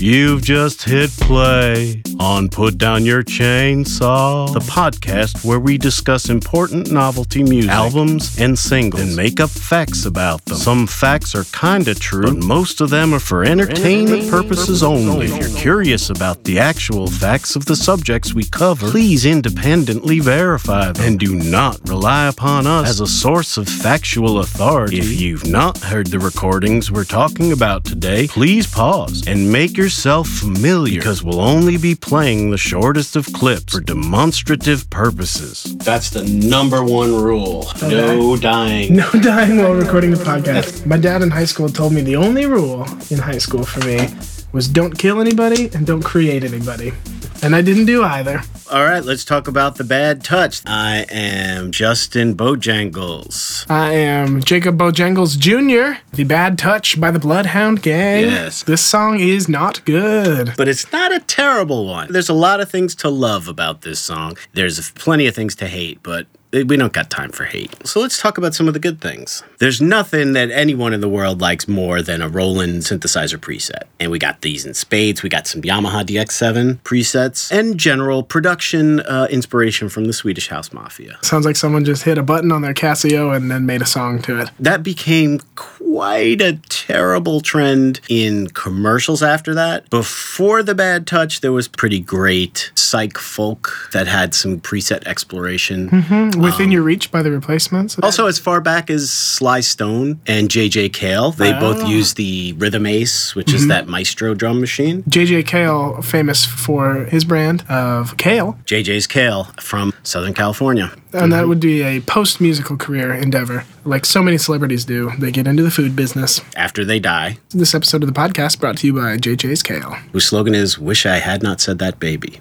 You've just hit play on Put Down Your Chainsaw, the podcast where we discuss important novelty music, albums, and singles, and make up facts about them. Some facts are kinda true, but most of them are for entertainment purposes only. If you're curious about the actual facts of the subjects we cover, please independently verify them, and do not rely upon us as a source of factual authority. If you've not heard the recordings we're talking about today, please pause and make yourself familiar, because we'll only be playing the shortest of clips for demonstrative purposes. That's the number one rule. No dying. No dying while recording the podcast. My dad in high school told me the only rule in high school for me was don't kill anybody and don't create anybody. And I didn't do either. All right, let's talk about The Bad Touch. I am Justin Bojangles. I am Jacob Bojangles Jr. The Bad Touch by the Bloodhound Gang. Yes. This song is not good. But it's not a terrible one. There's a lot of things to love about this song. There's plenty of things to hate, but we don't got time for hate. So let's talk about some of the good things. There's nothing that anyone in the world likes more than a Roland synthesizer preset. And we got these in spades. We got some Yamaha DX7 presets and general production inspiration from the Swedish House Mafia. Sounds like someone just hit a button on their Casio and then made a song to it. That became quite a terrible trend in commercials after that. Before The Bad Touch, there was pretty great psych folk that had some preset exploration. Mm-hmm. Within Your Reach by the Replacements. Also, as far back as Sly Stone and J.J. Kale, they both used the Rhythm Ace, which is that Maestro drum machine. J.J. Kale, famous for his brand of kale. J.J.'s Kale from Southern California. And that would be a post-musical career endeavor, like so many celebrities do. They get into the food business after they die. This episode of the podcast brought to you by J.J.'s Kale, whose slogan is, "Wish I had not said that, baby."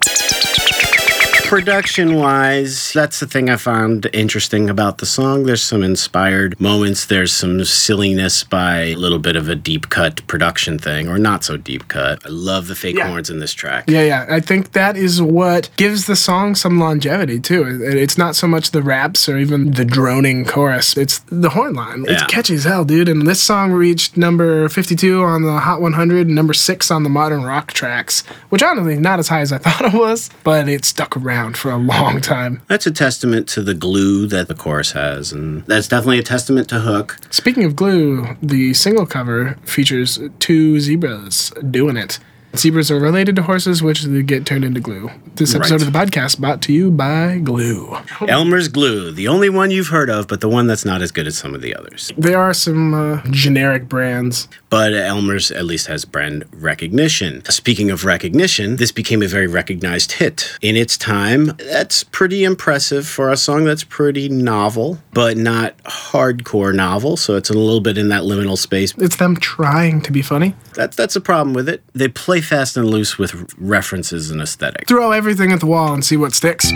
Production-wise, that's the thing I found interesting about the song. There's some inspired moments. There's some silliness by a little bit of a deep-cut production thing, or not-so-deep cut. I love the fake horns in this track. Yeah. I think that is what gives the song some longevity, too. It's not so much the raps or even the droning chorus. It's the horn line. Yeah. It's catchy as hell, dude. And this song reached number 52 on the Hot 100 and number 6 on the Modern Rock Tracks, which, honestly, not as high as I thought it was, but it stuck around for a long time. That's a testament to the glue that the chorus has, and that's definitely a testament to hook. Speaking of glue, the single cover features two zebras doing it. Zebras are related to horses, which they get turned into glue. This episode of the podcast brought to you by glue. Elmer's Glue, the only one you've heard of, but the one that's not as good as some of the others. There are some generic brands. But Elmer's at least has brand recognition. Speaking of recognition, this became a very recognized hit. In its time, that's pretty impressive for a song that's pretty novel, but not hardcore novel, so it's a little bit in that liminal space. It's them trying to be funny. That's a problem with it. They play fast and loose with references and aesthetic. Throw everything at the wall and see what sticks.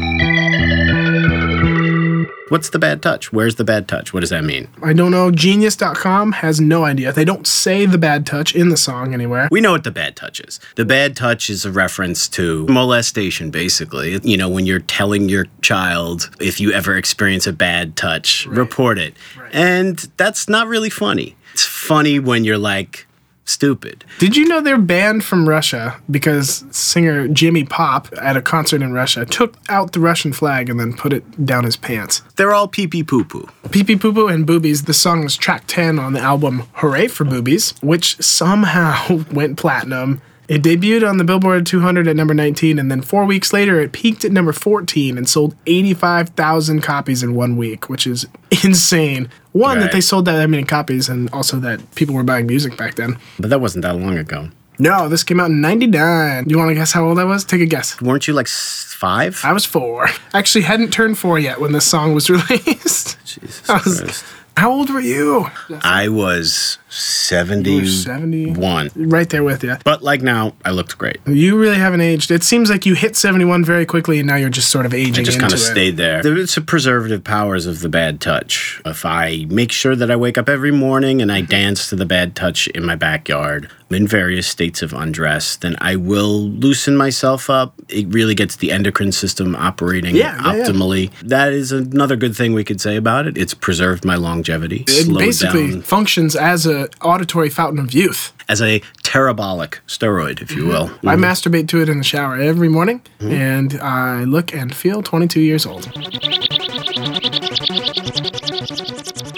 What's the bad touch? Where's the bad touch? What does that mean? I don't know. Genius.com has no idea. They don't say the bad touch in the song anywhere. We know what the bad touch is. The bad touch is a reference to molestation, basically. You know, when you're telling your child, if you ever experience a bad touch, report it. Right. And that's not really funny. It's funny when you're like, stupid. Did you know they're banned from Russia because singer Jimmy Pop at a concert in Russia took out the Russian flag and then put it down his pants? They're all pee-pee poo-poo. Pee-pee poo-poo and boobies. The song was track 10 on the album Hooray for Boobies, which somehow went platinum. It debuted on the Billboard 200 at number 19, and then 4 weeks later, it peaked at number 14 and sold 85,000 copies in 1 week, which is insane. One, that they sold that many copies, and also that people were buying music back then. But that wasn't that long ago. No, this came out in 99. You want to guess how old I was? Take a guess. Weren't you like 5? I was 4. Actually, hadn't turned 4 yet when this song was released. Jesus Christ. How old were you? I was 71. Right there with you. But like now, I looked great. You really haven't aged. It seems like you hit 71 very quickly, and now you're just sort of aging into it. I just kind of stayed there. It's the preservative powers of the bad touch. If I make sure that I wake up every morning and I dance to the bad touch in my backyard, I'm in various states of undress, then I will loosen myself up. It really gets the endocrine system operating optimally. Yeah. That is another good thing we could say about it. It's preserved my longevity. It basically functions as a the auditory fountain of youth. As a terabolic steroid, if you will. Mm-hmm. I masturbate to it in the shower every morning, and I look and feel 22 years old.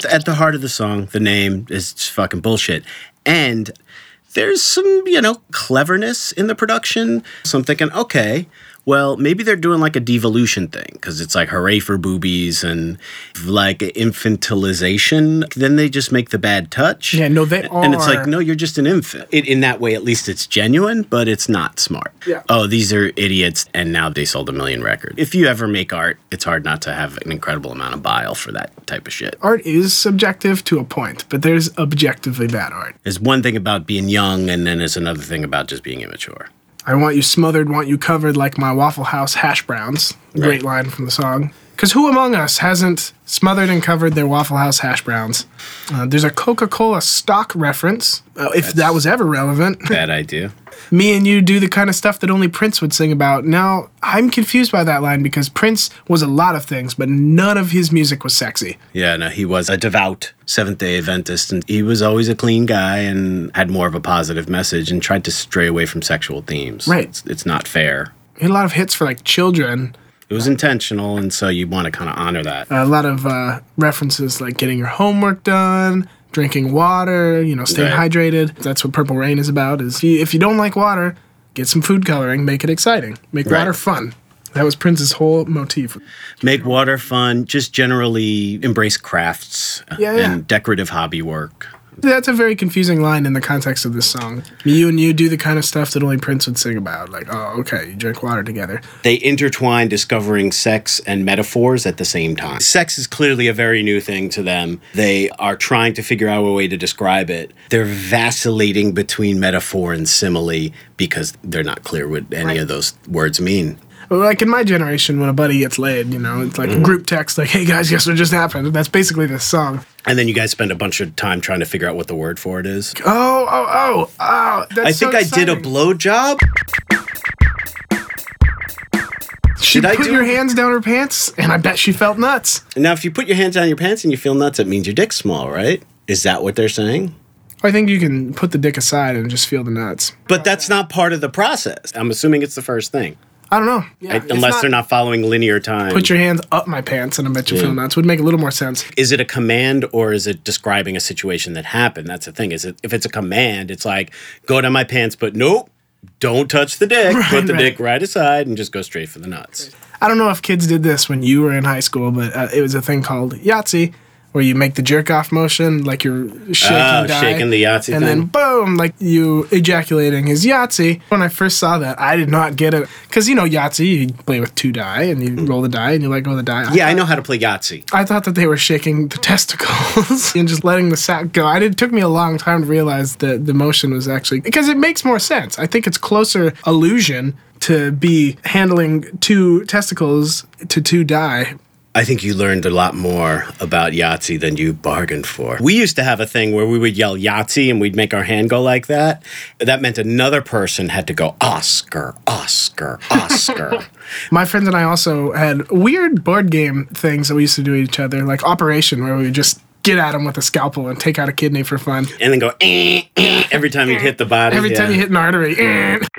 At the heart of the song, the name is fucking bullshit. And there's some, you know, cleverness in the production. So I'm thinking, okay, well, maybe they're doing like a devolution thing because it's like Hooray for Boobies and like infantilization. Then they just make The Bad Touch. Yeah, no, they are. And it's like, no, you're just an infant. In that way, at least it's genuine, but it's not smart. Yeah. Oh, these are idiots, and now they sold 1 million records. If you ever make art, it's hard not to have an incredible amount of bile for that type of shit. Art is subjective to a point, but there's objectively bad art. There's one thing about being young, and then there's another thing about just being immature. I want you smothered, want you covered like my Waffle House hash browns. Right. Great line from the song. Because who among us hasn't smothered and covered their Waffle House hash browns? There's a Coca-Cola stock reference, if that was ever relevant. Bad idea. Me and you do the kind of stuff that only Prince would sing about. Now, I'm confused by that line because Prince was a lot of things, but none of his music was sexy. Yeah, no, he was a devout Seventh-day Adventist, and he was always a clean guy and had more of a positive message and tried to stray away from sexual themes. Right. It's not fair. He had a lot of hits for, like, children. It was intentional, and so you want to kind of honor that. A lot of references like getting your homework done, drinking water, you know, staying hydrated. That's what Purple Rain is about. Is if you don't like water, get some food coloring, make it exciting. Make water fun. That was Prince's whole motif. Make water fun, just generally embrace crafts and decorative hobby work. That's a very confusing line in the context of this song. You and you do the kind of stuff that only Prince would sing about. Like, oh, okay, you drink water together. They intertwine discovering sex and metaphors at the same time. Sex is clearly a very new thing to them. They are trying to figure out a way to describe it. They're vacillating between metaphor and simile because they're not clear what any of those words mean. Like in my generation, when a buddy gets laid, you know, it's like a group text, like, hey, guys, guess what just happened? That's basically this song. And then you guys spend a bunch of time trying to figure out what the word for it is. Oh. That's I think I did a blowjob. She put her hands down her pants, and I bet she felt nuts. Now, if you put your hands down your pants and you feel nuts, it means your dick's small, right? Is that what they're saying? I think you can put the dick aside and just feel the nuts. But that's not part of the process. I'm assuming it's the first thing. I don't know. Yeah, unless they're not following linear time. Put your hands up my pants and I bet you feel nuts would make a little more sense. Is it a command or is it describing a situation that happened? That's the thing. Is it, if it's a command, it's like, go down my pants, but nope, don't touch the dick. Put the dick right aside and just go straight for the nuts. I don't know if kids did this when you were in high school, but it was a thing called Yahtzee, where you make the jerk-off motion like you're shaking the Yahtzee and thing. Then boom, like you ejaculating his Yahtzee. When I first saw that, I did not get it. Because, you know, Yahtzee, you play with two die, and you roll the die, and you let go of the die. I know how to play Yahtzee. I thought that they were shaking the testicles and just letting the sack go. It took me a long time to realize that the motion was actually... Because it makes more sense. I think it's closer allusion to be handling two testicles to two die. I think you learned a lot more about Yahtzee than you bargained for. We used to have a thing where we would yell Yahtzee and we'd make our hand go like that. That meant another person had to go Oscar, Oscar, Oscar. My friends and I also had weird board game things that we used to do to each other, like Operation, where we would just get at him with a scalpel and take out a kidney for fun. And then go every time you'd hit the body. Every time you hit an artery. Get up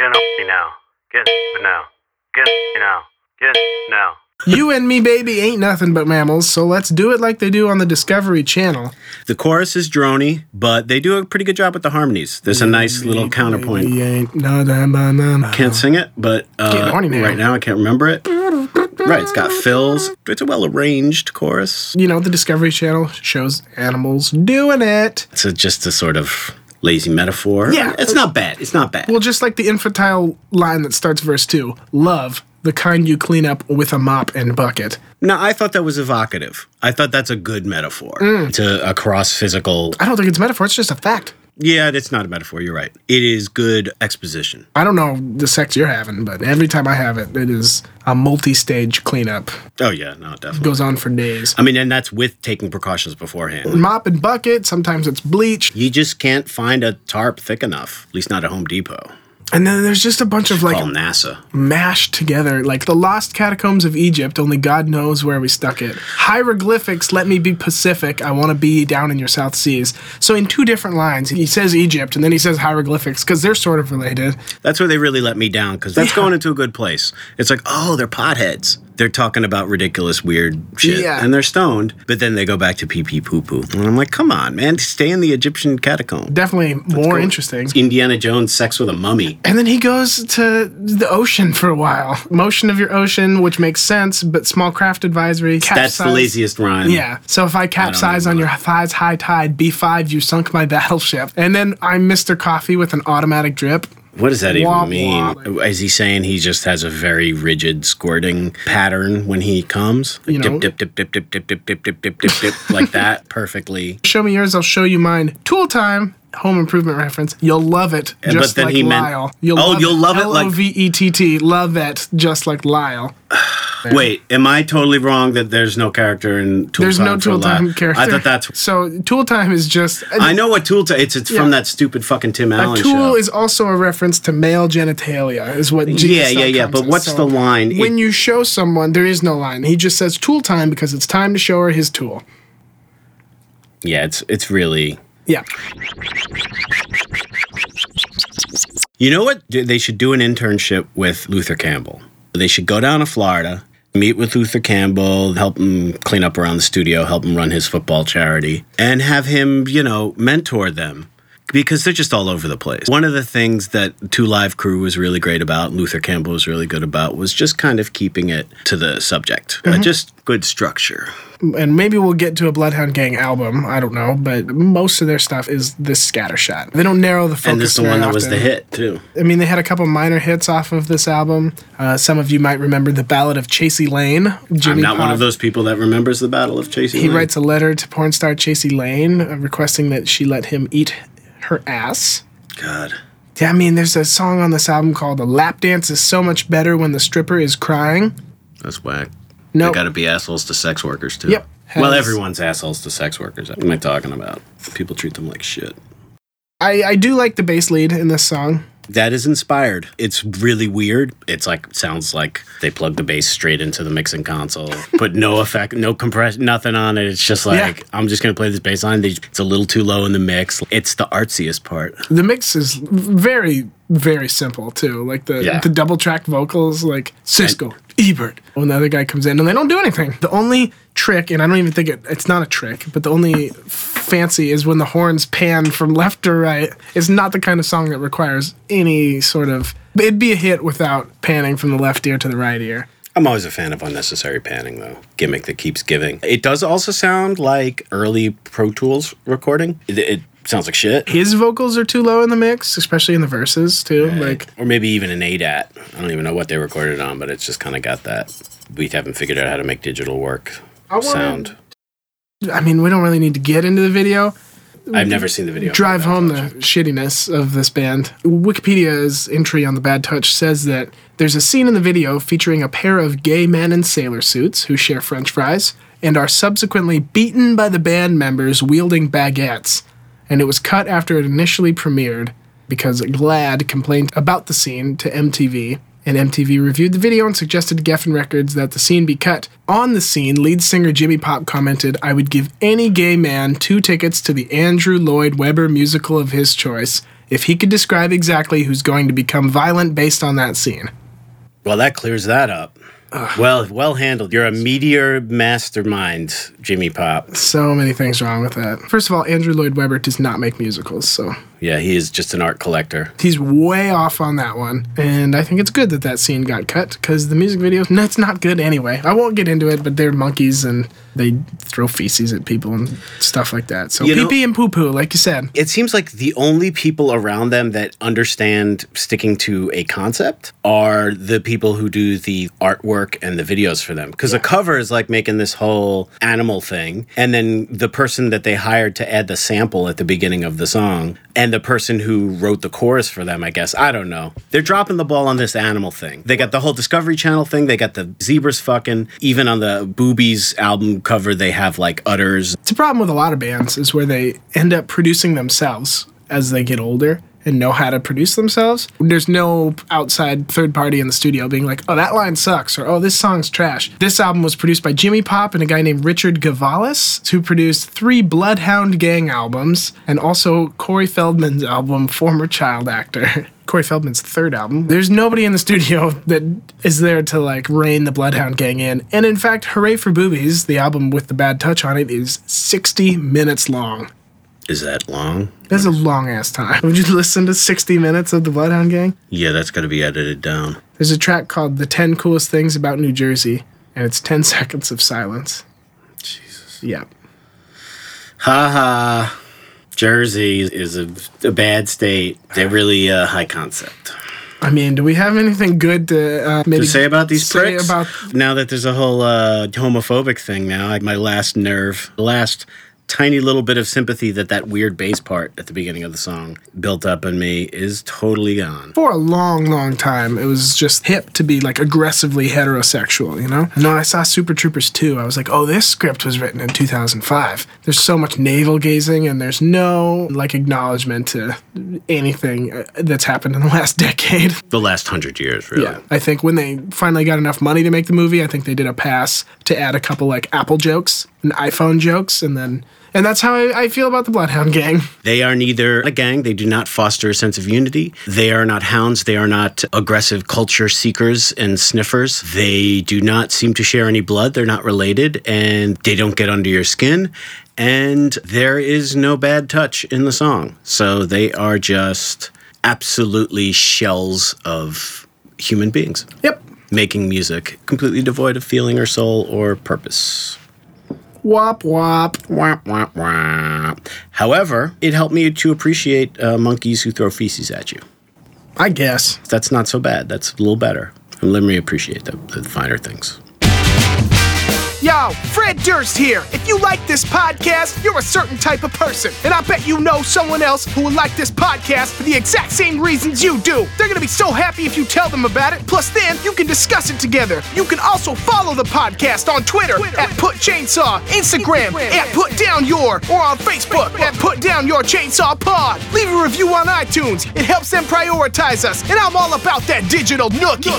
now. Get up now. Get up now. Get up now. You and me, baby, ain't nothing but mammals, so let's do it like they do on the Discovery Channel. The chorus is droney, but they do a pretty good job with the harmonies. There's a nice little counterpoint. Can't sing it, but right now I can't remember it. Right, it's got fills. It's a well-arranged chorus. You know, the Discovery Channel shows animals doing it. It's just a sort of... lazy metaphor. Yeah. It's not bad. It's not bad. Well, just like the infantile line that starts verse 2, love, the kind you clean up with a mop and bucket. Now, I thought that was evocative. I thought that's a good metaphor to across physical... I don't think it's a metaphor. It's just a fact. Yeah, it's not a metaphor. You're right. It is good exposition. I don't know the sex you're having, but every time I have it, it is a multi-stage cleanup. Oh, yeah. No, definitely. It goes on for days. I mean, and that's with taking precautions beforehand. Mop and bucket. Sometimes it's bleach. You just can't find a tarp thick enough, at least not at Home Depot. And then there's just a bunch of like NASA mashed together, like the lost catacombs of Egypt. Only God knows where we stuck it. Hieroglyphics. Let me be Pacific. I want to be down in your South Seas. So in two different lines, he says Egypt and then he says hieroglyphics because they're sort of related. That's where they really let me down because that's going into a good place. It's like, oh, they're potheads. They're talking about ridiculous, weird shit, and they're stoned, but then they go back to pee-pee, poo-poo. And I'm like, come on, man, stay in the Egyptian catacomb. Definitely more interesting. Indiana Jones, sex with a mummy. And then he goes to the ocean for a while. Motion of your ocean, which makes sense, but small craft advisory. Capsize. That's the laziest rhyme. Yeah. So if I capsize on your thighs, high tide, B5, you sunk my battleship. And then I'm Mr. Coffee with an automatic drip. What does that even mean? Is he saying he just has a very rigid squirting pattern when he comes? Like dip, dip, dip, dip, dip, dip, dip, dip, dip, dip, dip, like that perfectly. Show me yours, I'll show you mine. Tool time. Home Improvement reference. You'll love it, just like Lyle. You'll love it like L-O-V-E-T-T. Love it, just like Lyle. Wait, am I totally wrong that there's no character in Tool Time? There's no Tool Time character. I thought that's... So Tool Time is just... I know what Tool Time... It's from that stupid fucking Tim Allen show. Tool is also a reference to male genitalia, is what... Genius.com But what's the line? When you show someone, there is no line. He just says Tool Time because it's time to show her his tool. Yeah, it's really... Yeah. You know what? They should do an internship with Luther Campbell. They should go down to Florida, meet with Luther Campbell, help him clean up around the studio, help him run his football charity, and have him, mentor them. Because they're just all over the place. One of the things that Two Live Crew was really great about, Luther Campbell was really good about, was just kind of keeping it to the subject. Mm-hmm. Just good structure. And maybe we'll get to a Bloodhound Gang album. I don't know. But most of their stuff is this scattershot. They don't narrow the focus. And this is the one that was the hit, too. I mean, they had a couple minor hits off of this album. Some of you might remember The Ballad of Chasey Lain. Jimmy Pop. I'm not one of those people that remembers The Battle of Chasey Lain. He writes a letter to porn star Chasey Lain requesting that she let him eat her ass. God. Yeah, I mean, there's a song on this album called The Lap Dance Is So Much Better When The Stripper Is Crying. That's whack. No. They gotta be assholes to sex workers, too. Yep. Well, everyone's assholes to sex workers. What am I talking about? People treat them like shit. I do like the bass lead in this song. That is inspired. It's really weird. It's like, sounds like they plugged the bass straight into the mixing console, put no effect, no compression, nothing on it. It's just like, I'm just going to play this bass line. It's a little too low in the mix. It's the artsiest part. The mix is very, very simple, too. Like the double track vocals, like Siskel, Ebert, when the other guy comes in and they don't do anything. The only trick, and I don't even think it's not a trick, but the only fancy is when the horns pan from left to right. It's not the kind of song that requires any sort of... It'd be a hit without panning from the left ear to the right ear. I'm always a fan of unnecessary panning, though. Gimmick that keeps giving. It does also sound like early Pro Tools recording. It sounds like shit. His vocals are too low in the mix, especially in the verses, too. Right. Or maybe even an ADAT. I don't even know what they recorded on, but it's just kind of got that. We haven't figured out how to make digital work sound. I mean, we don't really need to get into the video. I've never seen the video. Drive home the shittiness of this band. Wikipedia's entry on The Bad Touch says that there's a scene in the video featuring a pair of gay men in sailor suits who share french fries and are subsequently beaten by the band members wielding baguettes. And it was cut after it initially premiered because GLAAD complained about the scene to MTV, and MTV reviewed the video and suggested to Geffen Records that the scene be cut. On the scene, lead singer Jimmy Pop commented, "I would give any gay man 2 tickets to the Andrew Lloyd Webber musical of his choice if he could describe exactly who's going to become violent based on that scene." Well, that clears that up. Well handled. You're a meteor mastermind, Jimmy Pop. So many things wrong with that. First of all, Andrew Lloyd Webber does not make musicals, so... Yeah, he is just an art collector. He's way off on that one, and I think it's good that that scene got cut, because the music video, that's not good anyway. I won't get into it, but they're monkeys, and they throw feces at people and stuff like that. So pee-pee and poo-poo, like you said. It seems like the only people around them that understand sticking to a concept are the people who do the artwork and the videos for them, because a cover is like making this whole animal thing, and then the person that they hired to add the sample at the beginning of the song and the person who wrote the chorus for them, I guess, I don't know, they're dropping the ball on this animal thing. They got the whole Discovery Channel thing, they got the zebras fucking, even on the Boobies album cover they have like udders. It's a problem with a lot of bands is where they end up producing themselves as they get older. and know how to produce themselves. There's no outside third party in the studio being like, oh, that line sucks, or oh, this song's trash. This album was produced by Jimmy Pop and a guy named Richard Gavalis, who produced 3 Bloodhound Gang albums and also Corey Feldman's album, Former Child Actor. Corey Feldman's third album. There's nobody in the studio that is there to, like, rein the Bloodhound Gang in. And in fact, Hooray for Boobies, the album with The Bad Touch on it, is 60 minutes long. Is that long? That's a long-ass time. Would you listen to 60 minutes of the Bloodhound Gang? Yeah, that's got to be edited down. There's a track called The 10 Coolest Things About New Jersey, and it's 10 seconds of silence. Jesus. Yeah. Ha-ha. Jersey is a bad state. They're really a high concept. I mean, do we have anything good to say about these pricks? Now that there's a whole homophobic thing now, like my last nerve, last tiny little bit of sympathy that weird bass part at the beginning of the song built up in me is totally gone. For a long, long time, it was just hip to be, like, aggressively heterosexual, you know? And when I saw Super Troopers 2, I was like, oh, this script was written in 2005. There's so much navel-gazing, and there's no, like, acknowledgement to anything that's happened in the last decade. The last 100 years, really. Yeah. I think when they finally got enough money to make the movie, I think they did a pass to add a couple, like, Apple jokes and iPhone jokes, and that's how I feel about the Bloodhound Gang. They are neither a gang. They do not foster a sense of unity. They are not hounds. They are not aggressive culture seekers and sniffers. They do not seem to share any blood. They're not related, and they don't get under your skin. And there is no bad touch in the song. So they are just absolutely shells of human beings. Yep. Making music completely devoid of feeling or soul or purpose. Wop, wop, wop, wop, wop. However, it helped me to appreciate monkeys who throw feces at you. I guess. That's not so bad. That's a little better. And let me appreciate the finer things. Yo, Fred Durst here. If you like this podcast, you're a certain type of person. And I bet you know someone else who would like this podcast for the exact same reasons you do. They're going to be so happy if you tell them about it. Plus, then, you can discuss it together. You can also follow the podcast on Twitter. At Put Chainsaw, Instagram at Put Down Your, or on Facebook at Put Down Your Chainsaw Pod. Leave a review on iTunes. It helps them prioritize us. And I'm all about that digital nookie.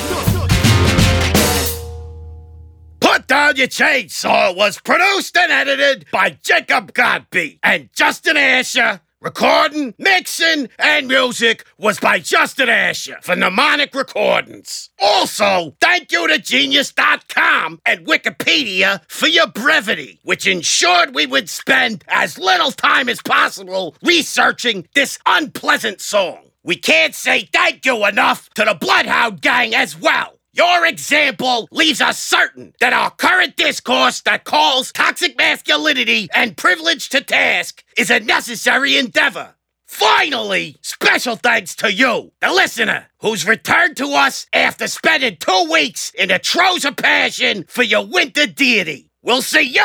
Put Down Your Chainsaw was produced and edited by Jacob Godby and Justin Asher. Recording, mixing, and music was by Justin Asher for Mnemonic Recordings. Also, thank you to Genius.com and Wikipedia for your brevity, which ensured we would spend as little time as possible researching this unpleasant song. We can't say thank you enough to the Bloodhound Gang as well. Your example leaves us certain that our current discourse that calls toxic masculinity and privilege to task is a necessary endeavor. Finally, special thanks to you, the listener, who's returned to us after spending 2 weeks in the throes of passion for your winter deity. We'll see you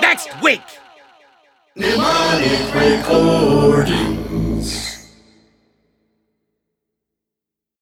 next week. Mnemonic Recording.